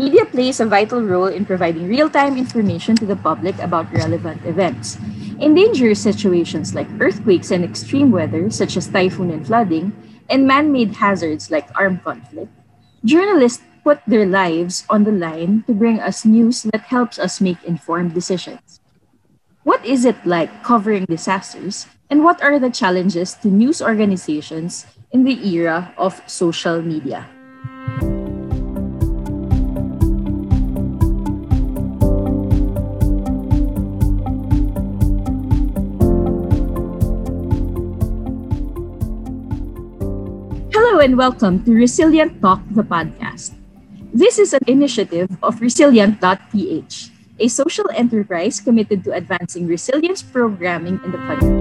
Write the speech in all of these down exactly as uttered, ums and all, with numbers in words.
Media plays a vital role in providing real-time information to the public about relevant events. In dangerous situations like earthquakes and extreme weather, such as typhoon and flooding, and man-made hazards like armed conflict, journalists put their lives on the line to bring us news that helps us make informed decisions. What is it like covering disasters, and what are the challenges to news organizations in the era of social media? Hello and welcome to Resilient Talk, the podcast. This is an initiative of resilient dot p h, a social enterprise committed to advancing resilience programming in the country.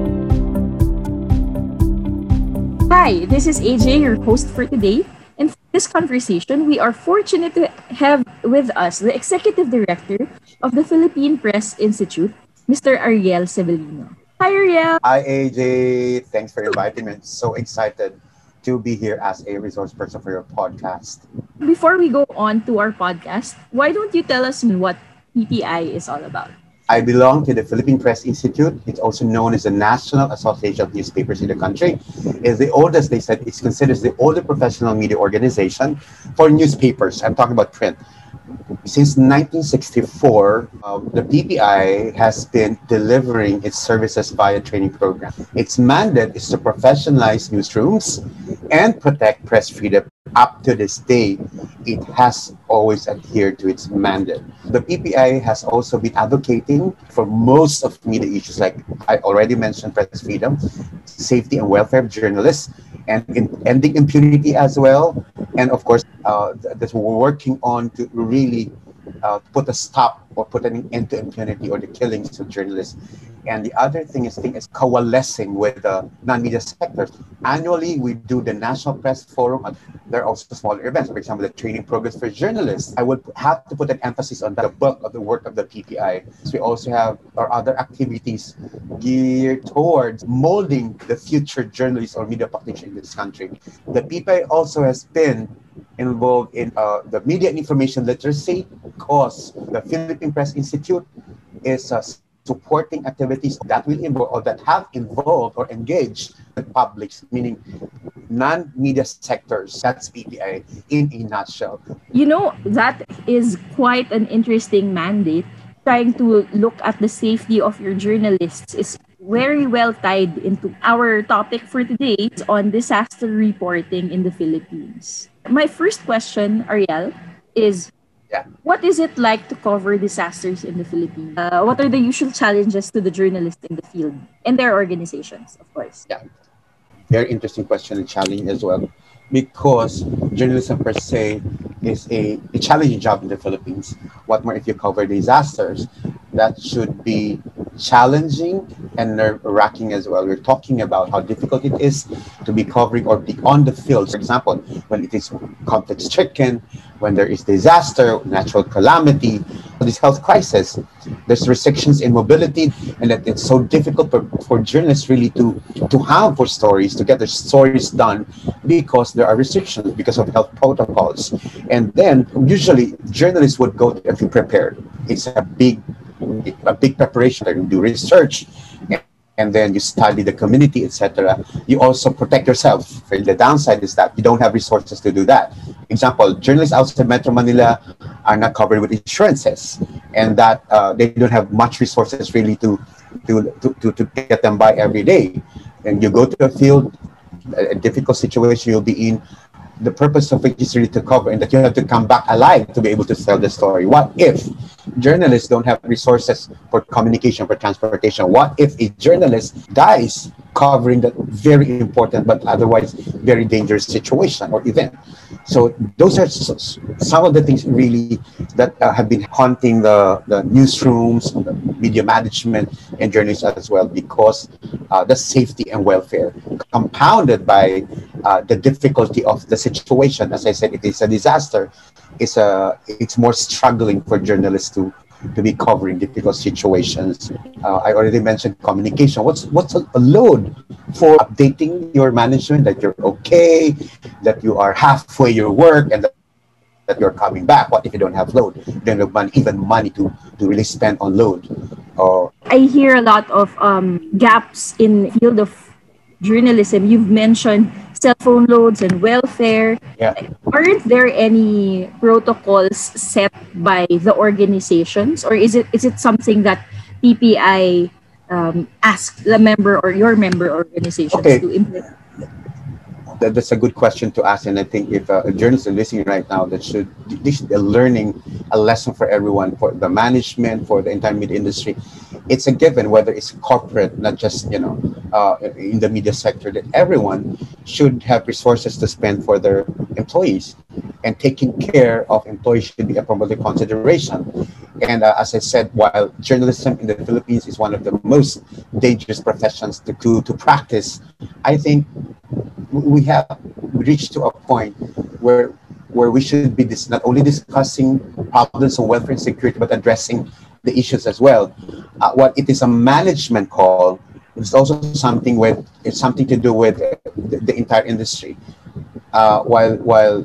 Hi, this is A J, your host for today. And for this conversation, we are fortunate to have with us the Executive Director of the Philippine Press Institute, Mister Ariel Sebelino. Hi, Ariel. Hi, A J. Thanks for inviting me. I'm so excited to be here as a resource person for your podcast. Before we go on to our podcast, why don't you tell us what P P I is all about? I belong to the Philippine Press Institute. It's also known as the National Association of Newspapers in the country. It's the oldest, they said, it's considered the oldest professional media organization for newspapers. I'm talking about print. Since nineteen sixty-four, uh, the P P I has been delivering its services via training program. Its mandate is to professionalize newsrooms and protect press freedom. Up to this day, it has always adhered to its mandate. The P P I has also been advocating for most of media issues, like I already mentioned, press freedom, safety and welfare of journalists, and in ending impunity as well. And of course, uh, that we're working on to really uh, put a stop or put an end to impunity or the killings of journalists. And the other thing is, thing is coalescing with the uh, non-media sectors. Annually, we do the National Press Forum. And there are also smaller events, for example, the training programs for journalists. I would have to put an emphasis on the bulk of the work of the P P I. So we also have our other activities geared towards molding the future journalists or media practitioners in this country. The P P I also has been involved in uh, the media and information literacy, because the Philippine Press Institute is a uh, supporting activities that will involve or that have involved or engaged the publics, meaning non-media sectors. That's P P I in a nutshell. You know, that is quite an interesting mandate. Trying to look at the safety of your journalists is very well tied into our topic for today on disaster reporting in the Philippines. My first question, Ariel, is Yeah. what is it like to cover disasters in the Philippines? Uh, what are the usual challenges to the journalists in the field and their organizations, of course? Yeah, very interesting question and challenge as well, because journalism per se is a, a challenging job in the Philippines. What more if you cover disasters? That should be challenging and nerve-wracking as well. We're talking about how difficult it is to be covering or be on the field. For example, when it is conflict-stricken, when there is disaster, natural calamity, this health crisis, there's restrictions in mobility, and that it's so difficult for, for journalists really to, to have for stories, to get their stories done, because there are restrictions because of health protocols. And then usually journalists would go to if you're prepared. It's a big a big preparation. You do research, and then you study the community, et cetera. You also protect yourself. The downside is that you don't have resources to do that. For example, journalists outside Metro Manila are not covered with insurances, and that uh, they don't have much resources really to to, to to to get them by every day. And you go to a field, a difficult situation you'll be in. The purpose of it is really to cover, and that you have to come back alive to be able to tell the story. What if journalists don't have resources for communication, for transportation? What if a journalist dies covering that very important but otherwise very dangerous situation or event? So those are some of the things really that uh, have been haunting the, the newsrooms, the media management, and journalists as well, because uh, the safety and welfare compounded by uh, the difficulty of the situation. situation as I said, it is a disaster. It's a it's more struggling for journalists to to be covering difficult situations. uh, I already mentioned communication. What's what's a load for updating your management that you're okay, that you are halfway your work, and that you're coming back. What if you don't have load? You don't have money, even money to, to really spend on load. Or I hear a lot of um, gaps in the field of journalism. You've mentioned cell phone loads and welfare. Yeah. Aren't there any protocols set by the organizations, or is it is it something that P P I um, asks the member or your member organizations okay. to implement? That, that's a good question to ask, and I think if uh, journalists are listening right now, that should they should be learning a lesson for everyone, for the management, for the entire media industry. It's a given, whether it's corporate, not just you know uh, in the media sector, that everyone should have resources to spend for their employees, and taking care of employees should be a primary consideration. And uh, as I said, while journalism in the Philippines is one of the most dangerous professions to to, to practice, I think we have reached to a point where where we should be this, not only discussing problems of welfare and security, but addressing the issues as well. Uh, what it is a management call, it's also something with it's something to do with the, the entire industry. Uh, while while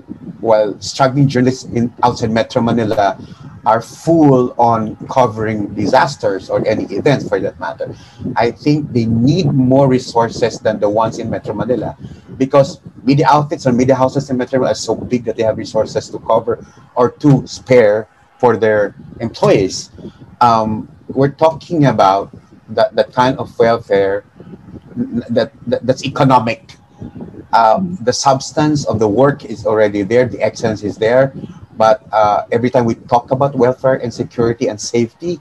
while struggling journalists in outside Metro Manila are full on covering disasters or any events for that matter, I think they need more resources than the ones in Metro Manila, because media outfits or media houses in Metro Manila are so big that they have resources to cover or to spare for their employees. Um, we're talking about the, the kind of welfare that, that that's economic. Uh, the substance of the work is already there, the excellence is there, but uh, every time we talk about welfare and security and safety,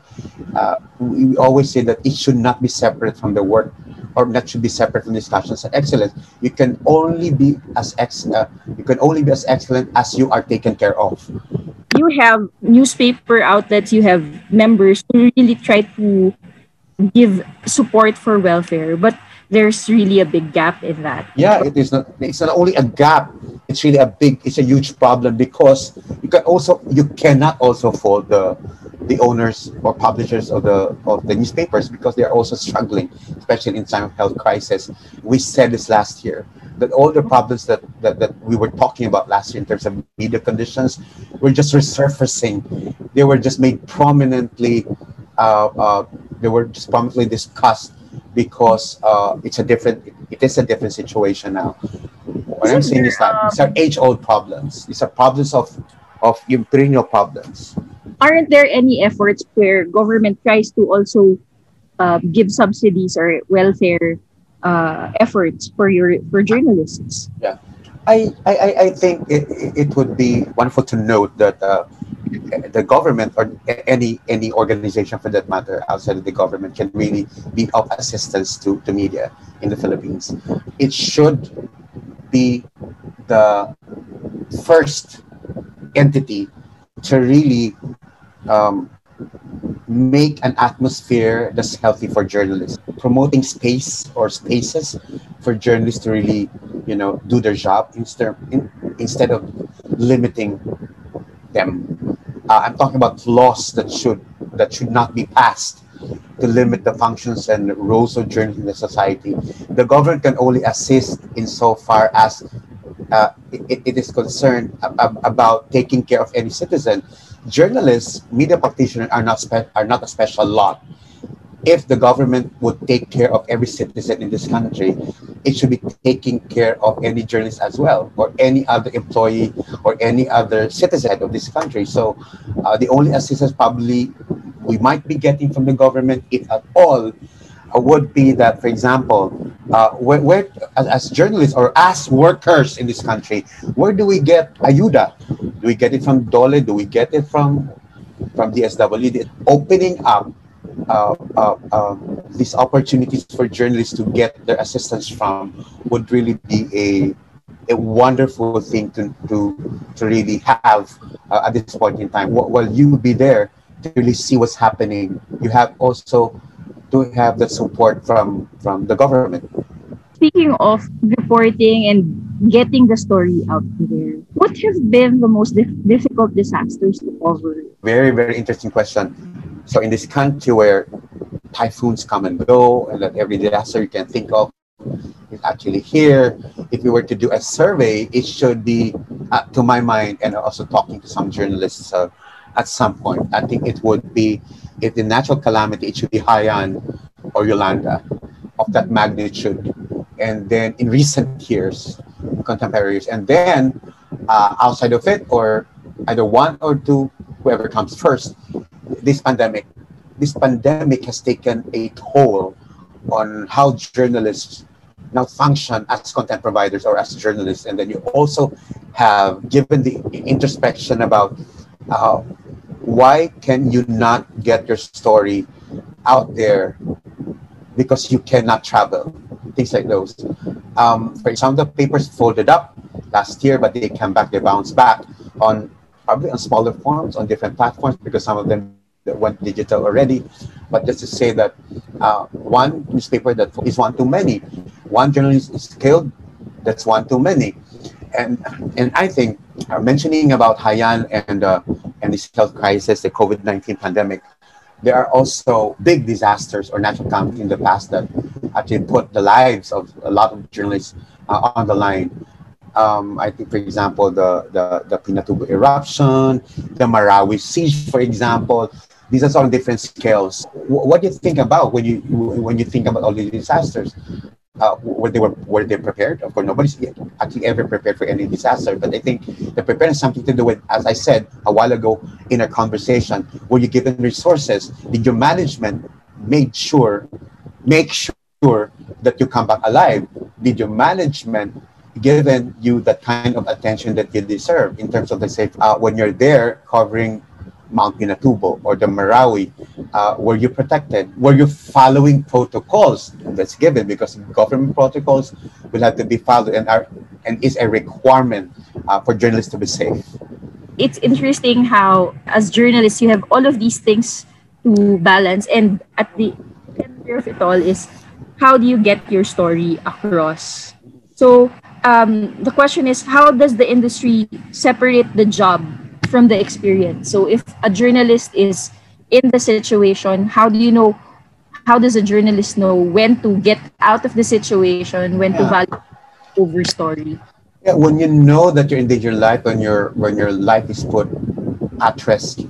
uh, we always say that it should not be separate from the work, or that should be separate from discussions of excellence. You can only be as ex uh, you can only be as excellent as you are taken care of. You have newspaper outlets, you have members who really try to give support for welfare, but there's really a big gap in that. Yeah, it is not, it's not only a gap, it's really a big, it's a huge problem, because you can also, you cannot also fault the the owners or publishers of the of the newspapers, because they are also struggling, especially in time of health crisis. We said this last year, that all the problems that, that, that we were talking about last year in terms of media conditions were just resurfacing. They were just made prominently, uh, uh, they were just prominently discussed, because uh, it's a different, it is a different situation now. What I'm saying is that these are age-old problems. These are problems of, of imperial problems. Aren't there any efforts where government tries to also uh, give subsidies or welfare uh, efforts for your for journalists? Yeah, I I, I think it, it would be wonderful to note that uh, the government, or any any organization for that matter outside of the government, can really be of assistance to the media in the Philippines. It should be the first entity to really um, make an atmosphere that's healthy for journalists, promoting space or spaces for journalists to really, you know, do their job instead in, instead of limiting them. Uh, I'm talking about laws that should that should not be passed to limit the functions and roles of journalists in the society. The government can only assist in so far as uh, it, it is concerned ab about taking care of any citizen. Journalists, media practitioners are not spe are not a special lot. If the government would take care of every citizen in this country, it should be taking care of any journalist as well, or any other employee, or any other citizen of this country. So uh, the only assistance probably we might be getting from the government, if at all, uh, would be that, for example, uh, where, where as, as journalists or as workers in this country, where do we get ayuda? Do we get it from DOLE? Do we get it from, from D S W D? Opening up Uh, uh, uh, these opportunities for journalists to get their assistance from would really be a, a wonderful thing to, to, to really have uh, at this point in time. While you be there to really see what's happening, you have also to have the support from, from the government. Speaking of reporting and getting the story out there, what have been the most dif difficult disasters to cover? Very, very interesting question. So in this country where typhoons come and go, and that every disaster you can think of is actually here, if we were to do a survey, it should be uh, to my mind, and also talking to some journalists uh, at some point, I think it would be, if the natural calamity, it should be Haiyan or Yolanda of that magnitude. And then in recent years, contemporary years, and then uh, outside of it, or either one or two, whoever comes first, this pandemic, this pandemic has taken a toll on how journalists now function as content providers or as journalists. And then you also have, given the introspection about uh, why can you not get your story out there because you cannot travel, things like those. Um, for example, the papers folded up last year, but they came back, they bounced back on probably on smaller forms, on different platforms, because some of them went digital already. But just to say that uh, one newspaper that is one too many, one journalist is killed, that's one too many. And and I think uh, mentioning about Haiyan and uh, and this health crisis, the COVID nineteen pandemic, there are also big disasters or natural calamities in the past that actually put the lives of a lot of journalists uh, on the line. Um, I think, for example, the, the, the Pinatubo eruption, the Marawi siege, for example. These are all different scales. W what do you think about when you when you think about all these disasters? Uh, were they were were they prepared? Of course, nobody's actually ever prepared for any disaster. But I think the preparing something to do with, as I said a while ago in a conversation, were you given resources? Did your management made sure make sure that you come back alive? Did your management given you the kind of attention that you deserve in terms of the safe? Uh, when you're there covering Mount Pinatubo or the Marawi, uh, were you protected? Were you following protocols that's given? Because government protocols will have to be followed and are and is a requirement uh, for journalists to be safe. It's interesting how, as journalists, you have all of these things to balance, and at the end of it all is, how do you get your story across? So um, the question is, how does the industry separate the job from the experience? So if a journalist is in the situation, how do you know, how does a journalist know when to get out of the situation, when yeah. to value over story? Yeah, when you know that you're in danger of life, when your when your life is put at risk,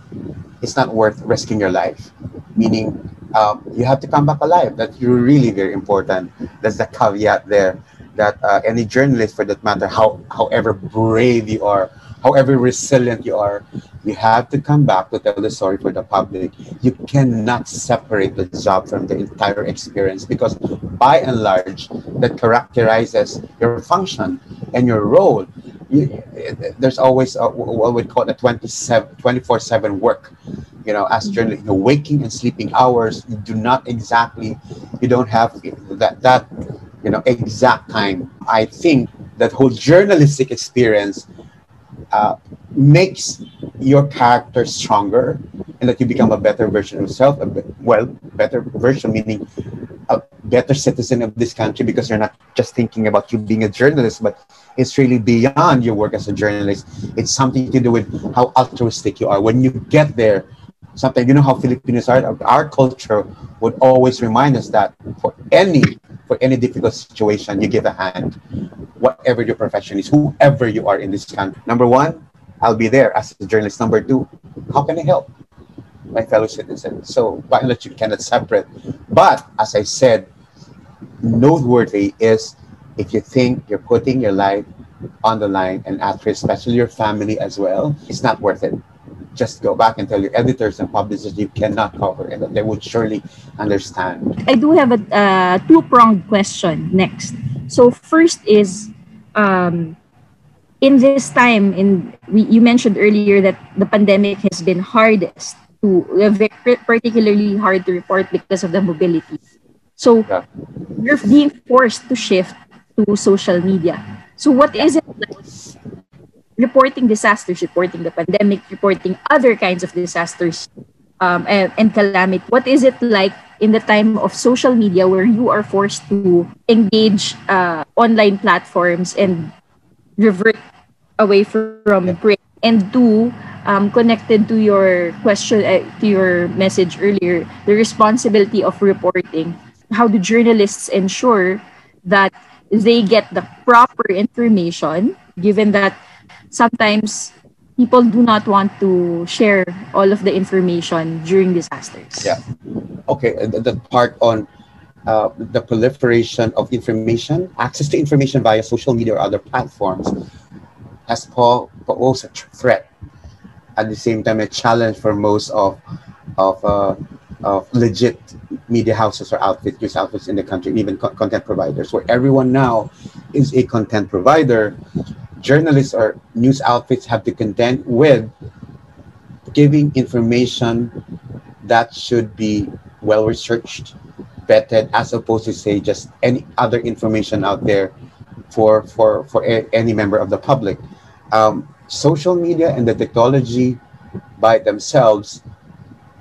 it's not worth risking your life. Meaning, um, you have to come back alive. That's really very important. That's the caveat there. That uh, any journalist, for that matter, how however brave you are, however resilient you are, you have to come back to tell the story for the public. You cannot separate the job from the entire experience, because by and large, that characterizes your function and your role. You, there's always a, what we call a twenty-four seven work. You know, as journalists, your waking and sleeping hours, you do not exactly, you don't have that, that you know, exact time. I think that whole journalistic experience Uh, makes your character stronger, and that you become a better version of yourself, a bit, well, better version, meaning a better citizen of this country, because you're not just thinking about you being a journalist, but it's really beyond your work as a journalist. It's something to do with how altruistic you are. When you get there, something, you know how Filipinos are, our culture would always remind us that for any for any difficult situation, you give a hand, whatever your profession is, whoever you are in this country. Number one, I'll be there as a journalist. Number two, how can I help my fellow citizens? So by and large, you cannot separate. But as I said, noteworthy is if you think you're putting your life on the line and after, especially your family as well, it's not worth it. Just go back and tell your editors and publishers you cannot cover, and they would surely understand. I do have a uh, two-pronged question next. So first is, um, in this time, in we, you mentioned earlier that the pandemic has been hardest to, particularly hard to report because of the mobility. So yeah. you're being forced to shift to social media. So what yeah. is it like? Reporting disasters, reporting the pandemic, reporting other kinds of disasters um, and, and calamity. What is it like in the time of social media where you are forced to engage uh, online platforms and revert away from print? And two, um, connected to your question, uh, to your message earlier, the responsibility of reporting. How do journalists ensure that they get the proper information, given that sometimes people do not want to share all of the information during disasters. Yeah. Okay, the, the part on uh, the proliferation of information, access to information via social media or other platforms has posed a threat. At the same time, a challenge for most of of, uh, of legit media houses or outfits, news outfits in the country, and even co content providers, where everyone now is a content provider. Journalists or news outfits have to contend with giving information that should be well-researched, vetted, as opposed to, say, just any other information out there for, for, for a, any member of the public. Um, social media and the technology by themselves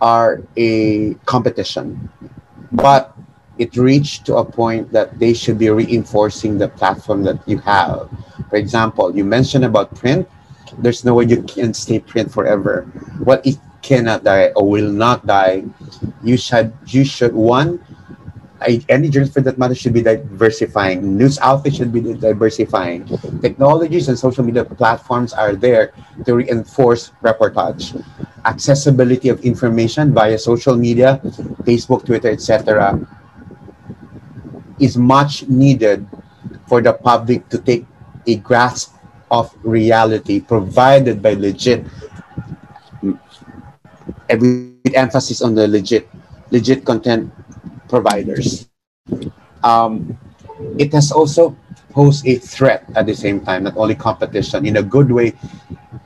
are a competition, but it reached to a point that they should be reinforcing the platform that you have. For example, you mentioned about print. There's no way you can stay print forever. Well, it cannot die or will not die. You should, you should one, any journalist for that matter should be diversifying. News outfits should be diversifying. Technologies and social media platforms are there to reinforce reportage. Accessibility of information via social media, Facebook, Twitter, et cetera, is much needed for the public to take a grasp of reality provided by legit, with emphasis on the legit, legit content providers. Um, it has also posed a threat at the same time, not only competition. In a good way,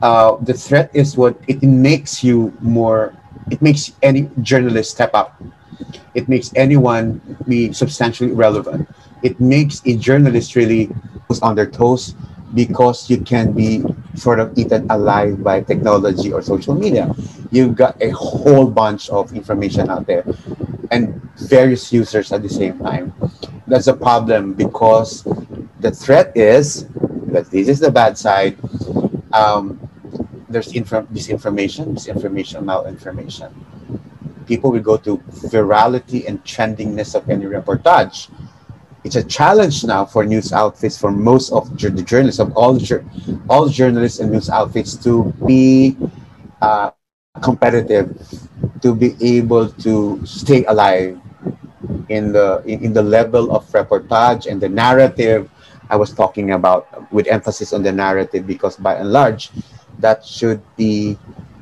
uh, the threat is what it makes you more, it makes any journalist step up. It makes anyone be substantially relevant. It makes a journalist really on their toes because you can be sort of eaten alive by technology or social media. You've got a whole bunch of information out there and various users at the same time. That's a problem because the threat is, but this is the bad side, um, there's inf- misinformation, misinformation, malinformation. People will go to virality and trendiness of any reportage. It's a challenge now for news outfits, for most of the journalists, of all, all journalists and news outfits to be uh, competitive, to be able to stay alive in the, in the level of reportage and the narrative I was talking about, with emphasis on the narrative, because by and large, that should be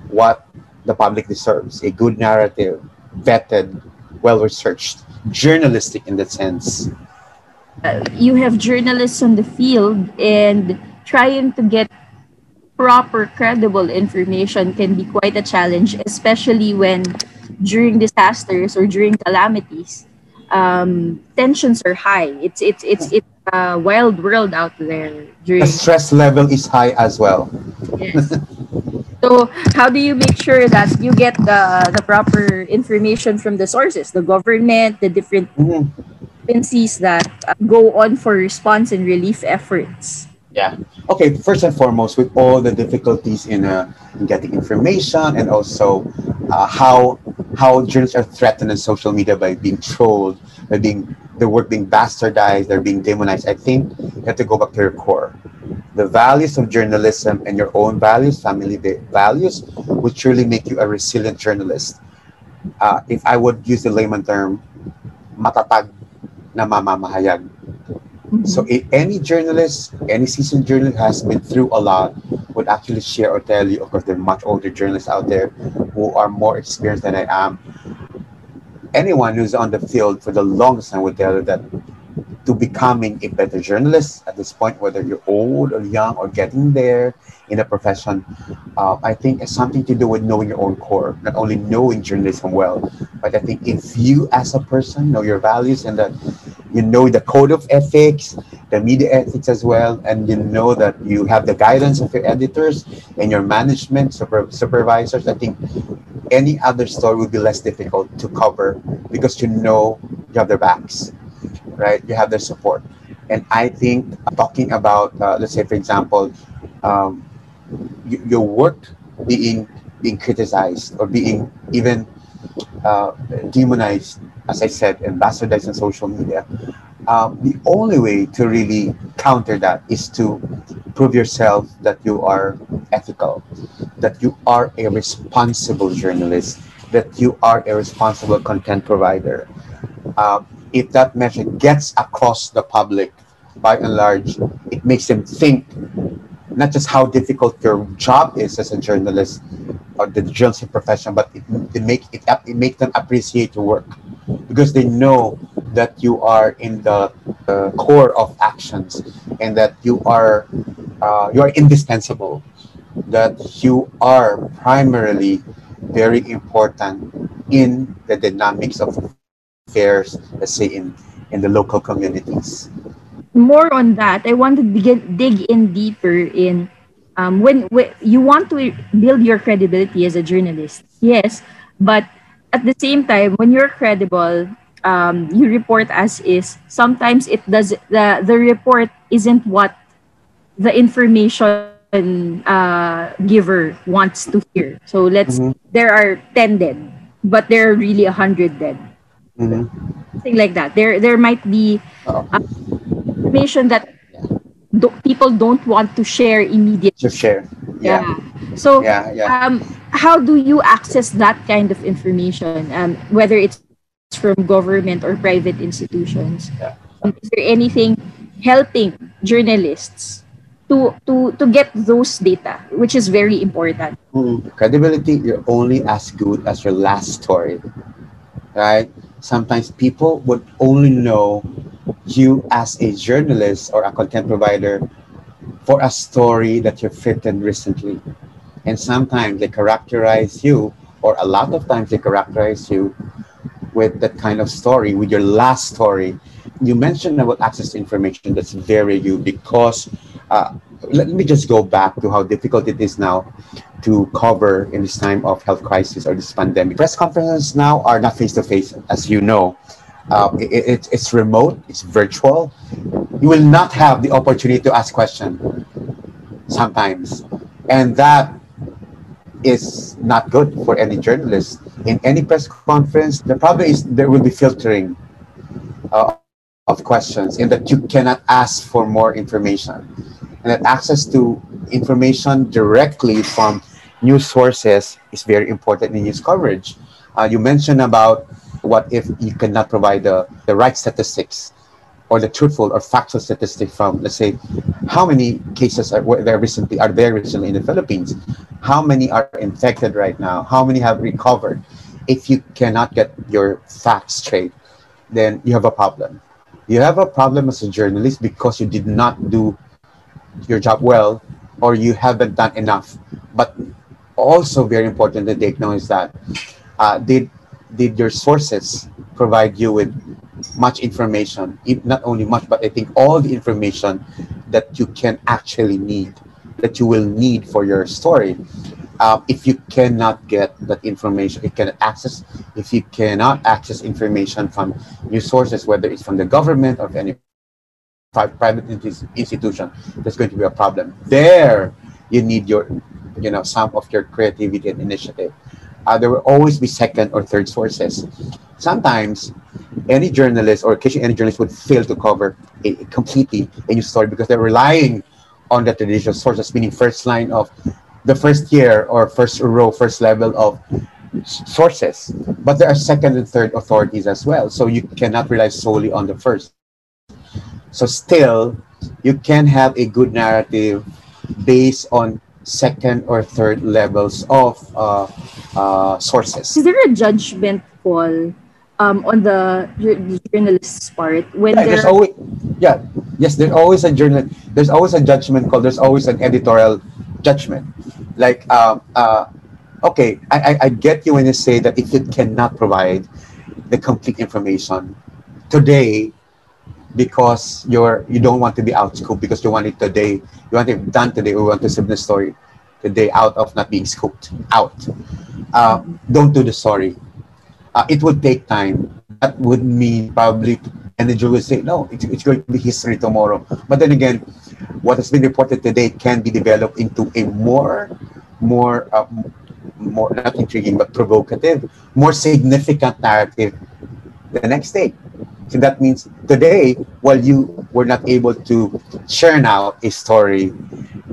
what the public deserves, a good narrative, vetted, well-researched, journalistic in that sense. Uh, you have journalists on the field, and trying to get proper, credible information can be quite a challenge, especially when during disasters or during calamities, um, tensions are high. It's, it's, it's, it's a wild world out there. During the stress level is high as well. Yes. So how do you make sure that you get the, the proper information from the sources, the government, the different agencies that uh, go on for response and relief efforts? Yeah. Okay, first and foremost, with all the difficulties in, uh, in getting information, and also uh, how how journalists are threatened on social media by being trolled, by being, their work being bastardized, they're being demonized, I think you have to go back to your core. The values of journalism and your own values, family values, would truly make you a resilient journalist. Uh, if I would use the layman term, matatag na mamamahayag. So if any journalist, any seasoned journalist has been through a lot, would actually share or tell you. Of course, there are much older journalists out there who are more experienced than I am. Anyone who's on the field for the longest time would tell you that to becoming a better journalist at this point, whether you're old or young or getting there in a profession, uh, I think it's something to do with knowing your own core, not only knowing journalism well, but I think if you as a person know your values and that you know the code of ethics, the media ethics as well, and you know that you have the guidance of your editors and your management, super, supervisors, I think any other story would be less difficult to cover because you know you have their backs. Right, you have their support. And I think talking about, uh, let's say, for example, um, you, your work being being criticized or being even uh, demonized, as I said, and bastardized on social media, um, the only way to really counter that is to prove yourself that you are ethical, that you are a responsible journalist, that you are a responsible content provider. Uh, if that message gets across the public, by and large, it makes them think not just how difficult your job is as a journalist or the journalism profession, but it, it make it it make them appreciate your work, because they know that you are in the uh, core of actions, and that you are uh, you are indispensable, that you are primarily very important in the dynamics of affairs, let's say in in the local communities. More on that, I want to begin, dig in deeper in um, when, when you want to build your credibility as a journalist. Yes, but at the same time, when you're credible, um, you report as is. Sometimes it does the the report isn't what the information uh, giver wants to hear. So let's mm-hmm. there are ten dead, but there are really a hundred dead. Mm-hmm. Something like that. There there might be. Oh. Uh, information that do people don't want to share immediately. To share, yeah. yeah. So, yeah, yeah. Um, how do you access that kind of information, um, whether it's from government or private institutions? Yeah. Um, is there anything helping journalists to to to get those data, which is very important? Mm-hmm. Credibility, you're only as good as your last story, right? Sometimes people would only know you as a journalist or a content provider for a story that you've written recently. And sometimes they characterize you, or a lot of times they characterize you with that kind of story, with your last story. You mentioned about access to information. That's very you, because uh, let me just go back to how difficult it is now to cover in this time of health crisis or this pandemic. Press conferences now are not face-to-face, as you know. Uh, it, it, it's remote, it's virtual. You will not have the opportunity to ask questions sometimes. And that is not good for any journalist. In any press conference, the problem is there will be filtering uh, of questions, in that you cannot ask for more information. And that access to information directly from news sources is very important in news coverage. Uh, you mentioned about what if you cannot provide the, the right statistics or the truthful or factual statistic from, let's say, how many cases are there recently, are there recently in the Philippines? How many are infected right now? How many have recovered? If you cannot get your facts straight, then you have a problem. You have a problem as a journalist because you did not do your job well, or you haven't done enough. But also very important to take note is that uh, did Did your sources provide you with much information? If not only much, but I think all the information that you can actually need, that you will need for your story. Uh, if you cannot get that information, you cannot access, if you cannot access information from new sources, whether it's from the government or any private institution, there's going to be a problem. There, you need your, you know, some of your creativity and initiative. Uh, there will always be second or third sources. Sometimes any journalist or occasionally any journalist would fail to cover a, a completely a new story because they're relying on the traditional sources, meaning first line of the first year or first row, first level of sources. But there are second and third authorities as well. So you cannot rely solely on the first. So still, you can have a good narrative based on second or third levels of uh, uh, sources. Is there a judgment call um, on the, the journalist's part? When yeah, there's always, yeah, yes, there's always a journal. There's always a judgment call. There's always an editorial judgment. Like, um, uh, okay, I, I, I get you when you say that if you cannot provide the complete information today, because you're you don't want to be out scooped, because you want it today, you want it done today, we want to submit the story today out of not being scooped out. Uh, don't do the story. Uh, it would take time. That would mean probably, and the journalist would say, no, it's, it's going to be history tomorrow. But then again, what has been reported today can be developed into a more, more, uh, more not intriguing, but provocative, more significant narrative the next day. So that means today, while you were not able to churn out a story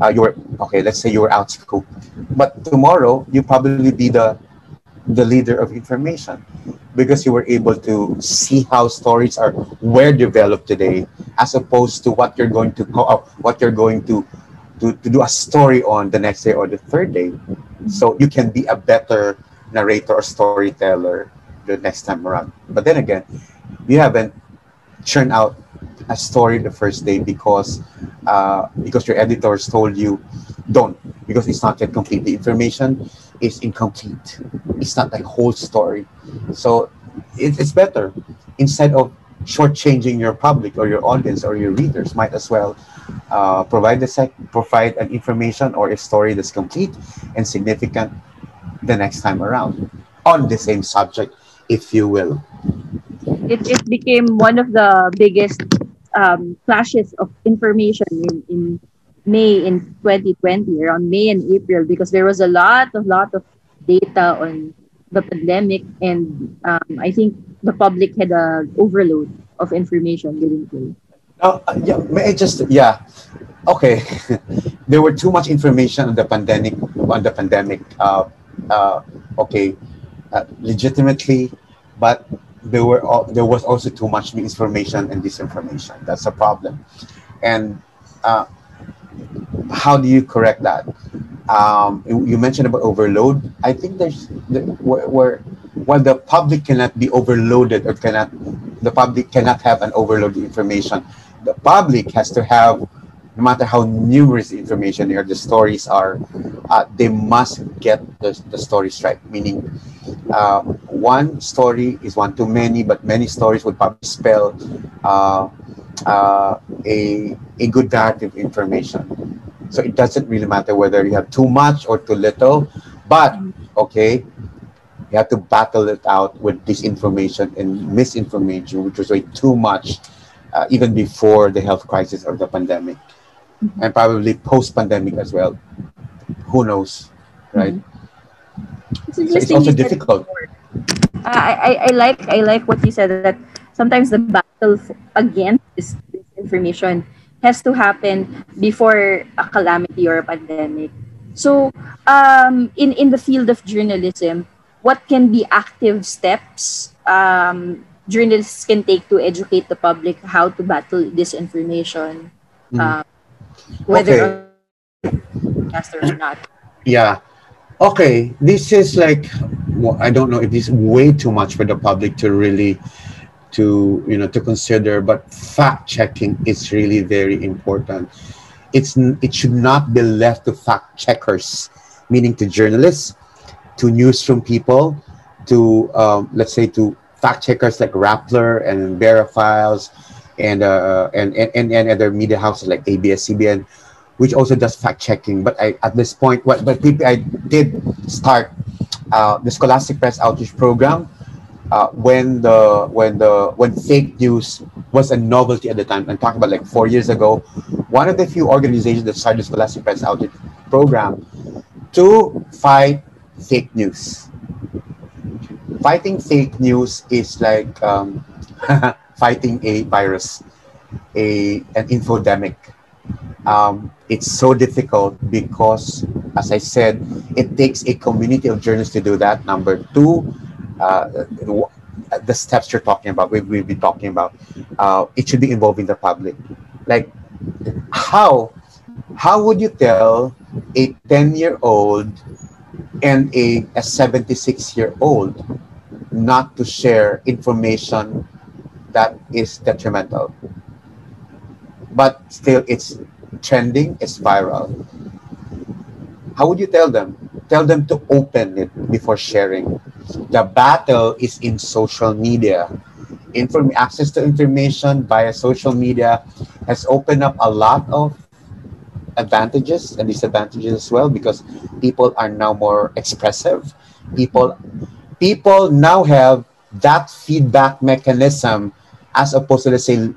uh, you're okay, let's say you're out school, but tomorrow you probably be the the leader of information because you were able to see how stories are were developed today, as opposed to what you're going to call up, what you're going to to to do a story on the next day or the third day. So you can be a better narrator or storyteller the next time around. But then again, you haven't churned out a story the first day because uh, because your editors told you don't, because it's not yet complete. The information is incomplete. It's not a whole story. So it, it's better, instead of shortchanging your public or your audience or your readers, might as well uh, provide the sec provide an information or a story that's complete and significant the next time around on the same subject, if you will. It, it became one of the biggest um, flashes of information in, in May in twenty twenty, around May and April, because there was a lot, a lot of data on the pandemic, and um, I think the public had an overload of information, didn't they? Oh, uh, yeah, may I just, yeah, okay. There were too much information on the pandemic, on the pandemic, uh, uh, okay, uh, legitimately, but there were all, there was also too much misinformation and disinformation. That's a problem. And uh, how do you correct that? Um, you mentioned about overload. I think there's there, where, where while the public cannot be overloaded or cannot the public cannot have an overload of information. The public has to have, no matter how numerous information or the stories are, uh, they must get the, the stories right. Meaning, uh, one story is one too many, but many stories would probably spell uh, uh, a, a good narrative information. So it doesn't really matter whether you have too much or too little, but, okay, you have to battle it out with disinformation and misinformation, which was way too much, uh, even before the health crisis or the pandemic. Mm-hmm. And probably post-pandemic as well. Who knows, right? Mm-hmm. It's interesting. So it's also difficult. Uh, I, I like I like what you said, that sometimes the battle against this information has to happen before a calamity or a pandemic. So, um, in in the field of journalism, what can be active steps um, journalists can take to educate the public how to battle disinformation? Um, whether okay. or not. Yeah. Okay. This is like, well, I don't know if this is way too much for the public to really, to, you know, to consider, but fact checking is really very important. It's, it should not be left to fact checkers, meaning to journalists, to newsroom people, to, um, let's say, to fact checkers like Rappler and Vera Files, and, uh, and and and other media houses like A B S C B N, which also does fact checking. But I, at this point, what but I did start uh, the Scholastic Press Outreach Program uh, when the when the when fake news was a novelty at the time. I'm talking about like four years ago. One of the few organizations that started the Scholastic Press Outreach Program to fight fake news. Fighting fake news is like. Um, fighting a virus, a an infodemic. Um, it's so difficult because, as I said, it takes a community of journalists to do that. Number two, uh, the steps you're talking about, we, we'll be talking about, uh, it should be involving the public. Like, how, how would you tell a ten-year-old and a seventy-six-year-old not to share information that is detrimental, but still it's trending, it's viral? How would you tell them? Tell them to open it before sharing. The battle is in social media. Inform access to information via social media has opened up a lot of advantages and disadvantages as well, because people are now more expressive. People, people now have that feedback mechanism, as opposed to, let's say,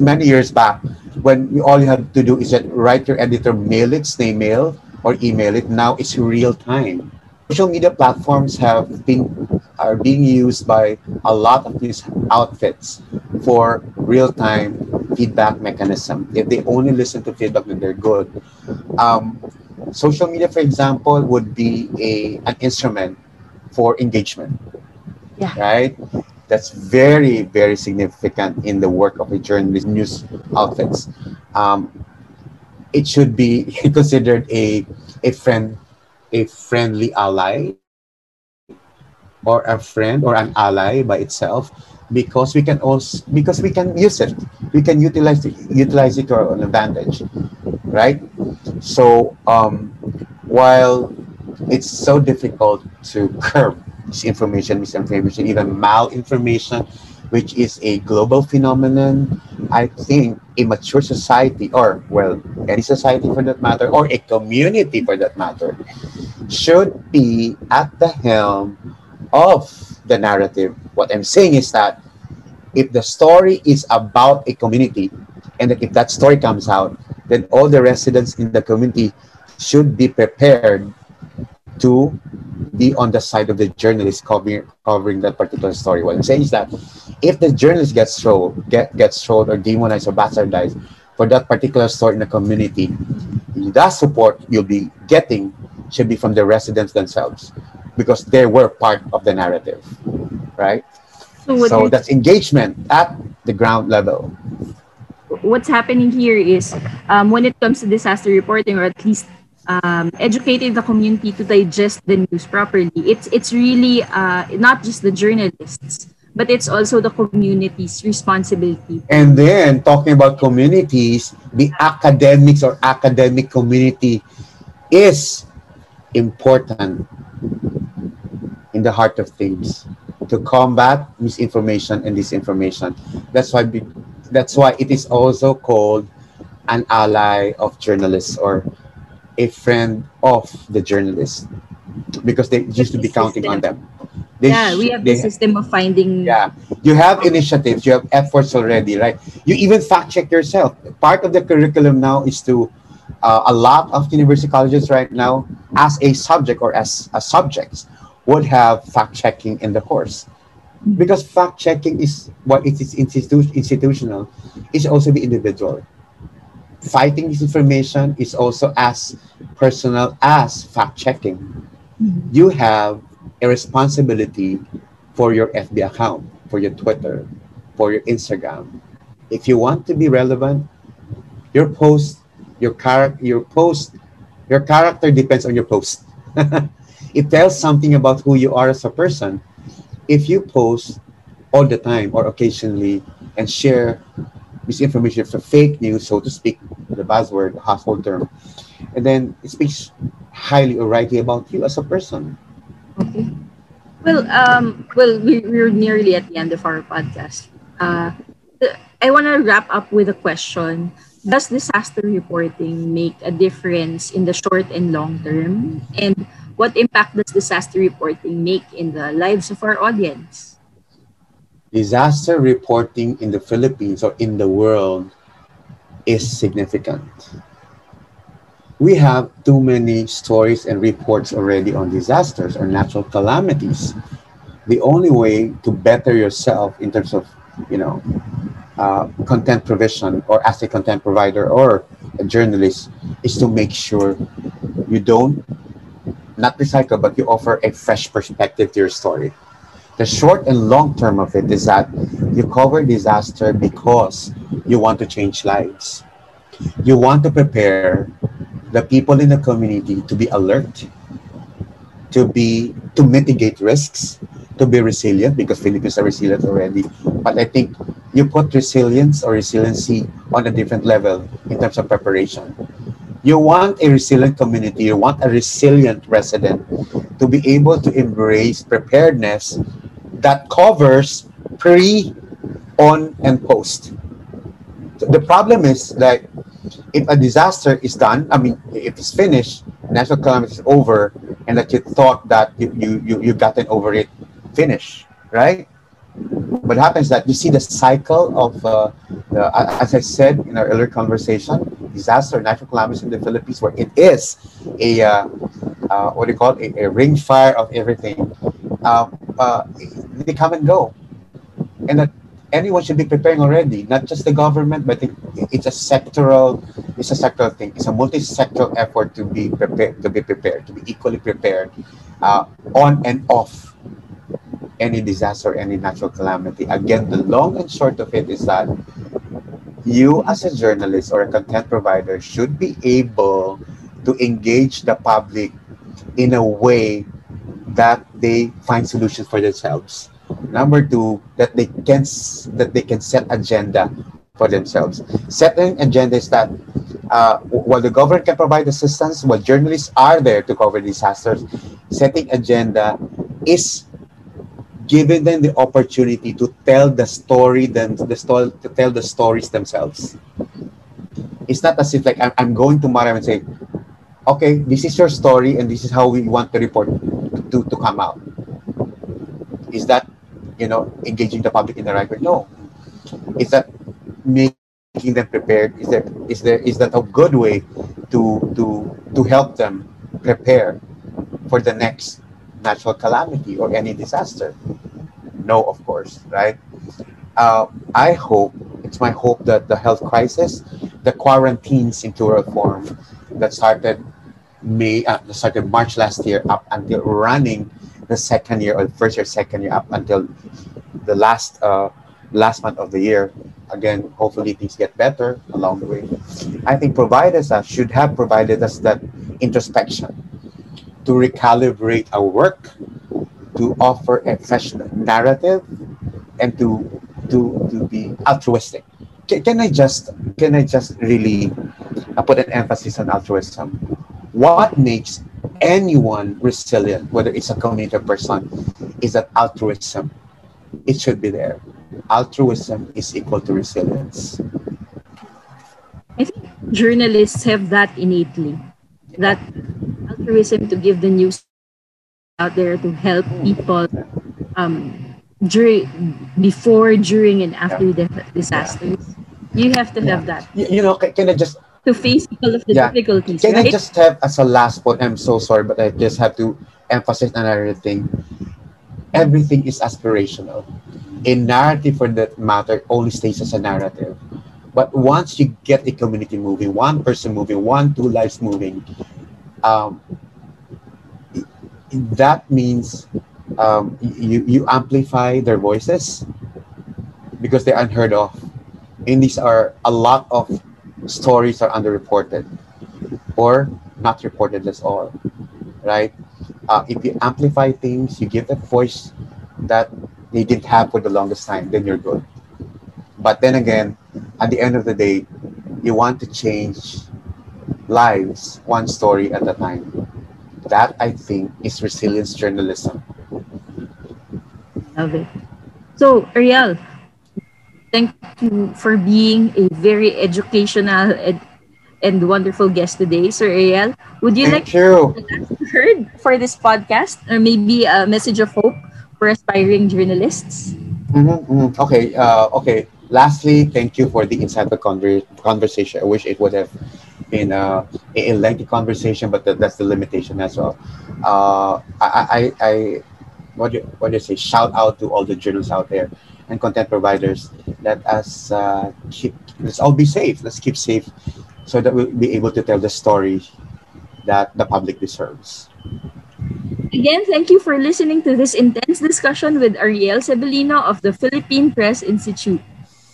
many years back, when you, all you have to do is just write your editor, mail it, snail mail, or email it. Now it's real time. Social media platforms have been are being used by a lot of these outfits for real time feedback mechanism. If they only listen to feedback, then they're good. um, social media, for example, would be a an instrument for engagement. Yeah. Right? That's very, very significant in the work of a journalist, news outlets. Um, it should be considered a a friend, a friendly ally, or a friend or an ally by itself, because we can also because we can use it, we can utilize it, utilize it to our own advantage, right? So um, while it's so difficult to curb misinformation, misinformation, even malinformation, which is a global phenomenon, I think a mature society, or, well, any society for that matter, or a community for that matter, should be at the helm of the narrative. What I'm saying is that if the story is about a community, and that if that story comes out, then all the residents in the community should be prepared to be on the side of the journalist covering covering that particular story. What I'm saying is that if the journalist gets trolled, get, gets trolled or demonized or bastardized for that particular story in the community, that support you'll be getting should be from the residents themselves, because they were part of the narrative, right? So, so that's engagement at the ground level. What's happening here is um, when it comes to disaster reporting, or at least Um, educating the community to digest the news properly, It's it's really uh, not just the journalists, but it's also the community's responsibility. And then, talking about communities, the academics or academic community is important in the heart of things to combat misinformation and disinformation. That's why be, that's why it is also called an ally of journalists, or a friend of the journalist, because they used to be counting on them. They yeah, we have the system of finding. Yeah, you have initiatives, you have efforts already, right? You even fact check yourself. Part of the curriculum now is to, uh, a lot of university colleges right now, as a subject or as a subjects, would have fact checking in the course, because fact checking is what it is institu institutional, it's also the individual. Fighting misinformation is also as personal as fact-checking. Mm-hmm. You have a responsibility for your F B account, for your Twitter, for your Instagram. If you want to be relevant, your post, your character, your post, your character depends on your post. It tells something about who you are as a person. If you post all the time or occasionally and share misinformation, for fake news, so to speak, the buzzword, the household term, and then it speaks highly or rightly about you as a person. Okay. Well, um, well, we, we're nearly at the end of our podcast. Uh, I want to wrap up with a question. Does disaster reporting make a difference in the short and long term? And what impact does disaster reporting make in the lives of our audience? Disaster reporting in the Philippines or in the world is significant. We have too many stories and reports already on disasters or natural calamities. The only way to better yourself in terms of, you know, uh, content provision, or as a content provider or a journalist, is to make sure you don't, not recycle, but you offer a fresh perspective to your story. The short and long term of it is that you cover disaster because you want to change lives. You want to prepare the people in the community to be alert, to be to mitigate risks, to be resilient, because Philippines are resilient already. But I think you put resilience or resiliency on a different level in terms of preparation. You want a resilient community, you want a resilient resident to be able to embrace preparedness that covers pre, on, and post. The problem is that if a disaster is done, I mean, if it's finished, natural calamity is over, and that you thought that you, you, you, you've gotten over it, finish, right? What happens is that you see the cycle of, uh, uh, as I said in our earlier conversation, disaster, natural calamities in the Philippines, where it is a, uh, uh, what do you call it, a, a ring fire of everything. Um, uh, they come and go. And that anyone should be preparing already, not just the government, but it, it's a sectoral it's a sectoral thing. It's a multi-sectoral effort to be prepared, to be prepared, to be equally prepared uh, on and off any disaster, any natural calamity. Again, the long and short of it is that you as a journalist or a content provider should be able to engage the public in a way that they find solutions for themselves. Number two, that they can that they can set agenda for themselves. Setting agenda is that uh, while the government can provide assistance, while journalists are there to cover disasters, setting agenda is giving them the opportunity to tell the story, then the story to tell the stories themselves. It's not as if like I'm, I'm going to Marawi and say, okay, this is your story and this is how we want the report to, to come out. Is that, you know, engaging the public in the right way? No. Is that making them prepared? Is there is there is that a good way to to to help them prepare for the next natural calamity or any disaster? No, of course, right? Uh, I hope, it's my hope that the health crisis, the quarantines in plural form that started May, uh, started March last year up until running the second year or the first year, second year up until the last uh, last month of the year. Again, hopefully things get better along the way. I think providers uh, should have provided us that introspection to recalibrate our work, to offer a fresh narrative, and to to to be altruistic. Can, can I just can I just really uh, put an emphasis on altruism? What makes anyone resilient, whether it's a community or person, is that altruism. It should be there. Altruism is equal to resilience. I think journalists have that innately. That altruism to give the news out there to help people um, during, before, during, and after yeah. the disasters. Yeah. You have to yeah. have that. You, you know, can, can I just... To face all of the yeah. difficulties, Can right? I just have, as a last point, I'm so sorry, but I just have to emphasize another thing. Everything is aspirational. A narrative, for that matter, only stays as a narrative. But once you get the community moving, one person moving, one, two lives moving, um, that means um, you, you amplify their voices because they're unheard of. And these are a lot of stories are underreported or not reported at all, right? Uh, if you amplify things, you give that voice that they didn't have for the longest time, then you're good. But then again, at the end of the day, you want to change lives one story at a time. That, I think, is resilience journalism. Love it. So, Ariel, thank you for being a very educational and, and wonderful guest today. Sir Ariel, would you thank like you. to heard for this podcast, or maybe a message of hope for aspiring journalists? Mm-hmm, mm-hmm. Okay. Uh, okay. Lastly, thank you for the insightful conver conversation. I wish it would have been uh, a lengthy conversation, but th that's the limitation as well. Uh, I, I, I, what do you, what do you say? Shout out to all the journalists out there and content providers. Let us uh, keep. Let's all be safe. Let's keep safe, so that we'll be able to tell the story that the public deserves. Again, thank you for listening to this intense discussion with Ariel Sebelino of the Philippine Press Institute.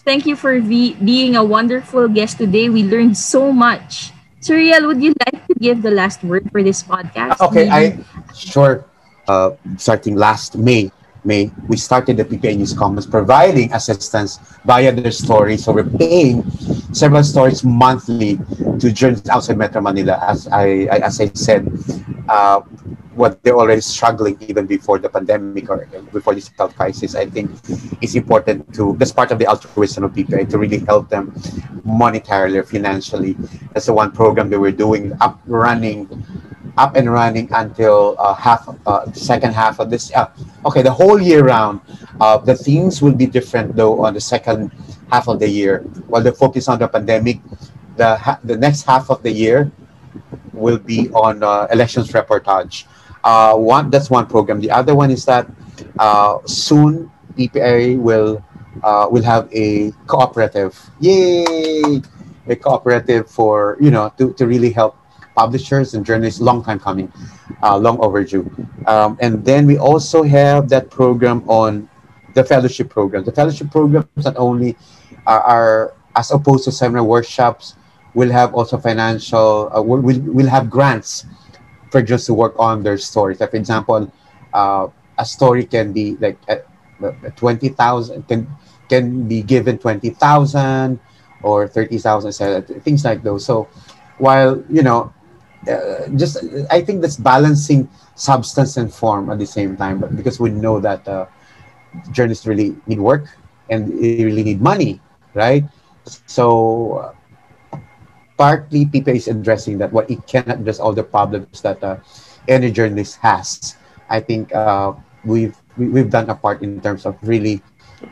Thank you for being a wonderful guest today. We learned so much. So, Ariel, would you like to give the last word for this podcast? Okay, Maybe? I sure. Uh, starting last May, May we started the P P A News Commons providing assistance via their stories. So we're paying several stories monthly to journalists outside Metro Manila. As I, as I said, uh, what they're already struggling even before the pandemic or before this health crisis, I think it's important to, that's part of the altruism of P P A, to really help them monetarily or financially. That's the one program that we're doing up running, up and running until uh, half, uh, the second half of this, uh, okay, the whole year round. Uh, the themes will be different though on the second half of the year. While the focus on the pandemic, the, ha the next half of the year will be on uh, elections reportage. Uh, one, that's one program. The other one is that uh, soon P P A will uh, will have a cooperative. Yay! a cooperative for, you know, to, to really help publishers and journalists, long time coming, uh, long overdue. Um, and then we also have that program on the fellowship program. The fellowship programs not only are, are as opposed to seminar workshops, will have also financial, uh, will will have grants for just to work on their stories. Like for example, uh, a story can be like twenty thousand, can can be given twenty thousand or thirty thousand, things like those. So while, you know, uh, just I think that's balancing substance and form at the same time, but because we know that uh, journalists really need work and they really need money, right? So uh, partly P P A is addressing that. What it cannot address all the problems that uh, any journalist has. I think uh, we've we, we've done a part in terms of really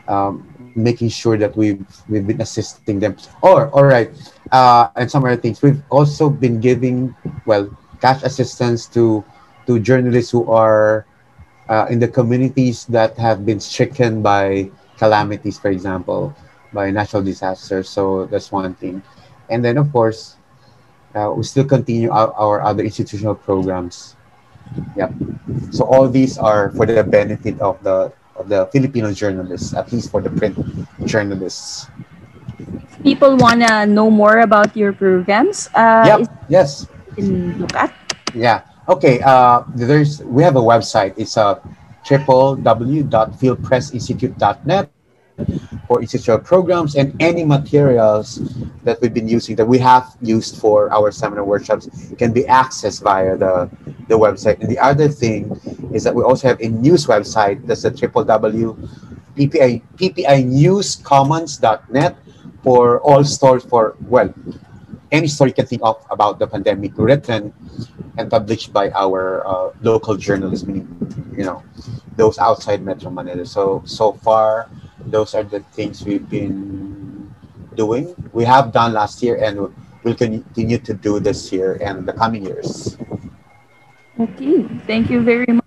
um, making sure that we've we've been assisting them. Or all right, uh, and some other things. We've also been giving well cash assistance to to journalists who are uh, in the communities that have been stricken by calamities, for example, by natural disasters. So that's one thing. And then of course, uh, we still continue our, our other institutional programs. Yeah. So all these are for the benefit of the of the Filipino journalists, at least for the print journalists. If people wanna know more about your programs, uh, yep. is yes. In look at. Yeah. Okay. Uh, there's we have a website. It's a uh, w w w dot phil press institute dot net. For institutional programs and any materials that we've been using that we have used for our seminar workshops can be accessed via the, the website. And the other thing is that we also have a news website. That's the w w w dot p p i news commons dot net for all stories for, well, any story you can think of about the pandemic written and published by our uh, local journalists, meaning, you know, those outside Metro Manila. So, so far, those are the things we've been doing. We have done last year and we'll continue to do this year and the coming years. Okay, thank you very much.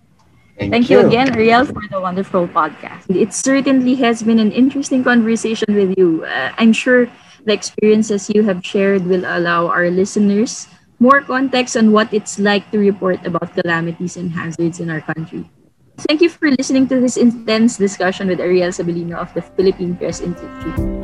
Thank, thank you. you again, Ariel, for the wonderful podcast. It certainly has been an interesting conversation with you. Uh, I'm sure the experiences you have shared will allow our listeners more context on what it's like to report about calamities and hazards in our country. Thank you for listening to this intense discussion with Ariel Sebelino of the Philippine Press Institute.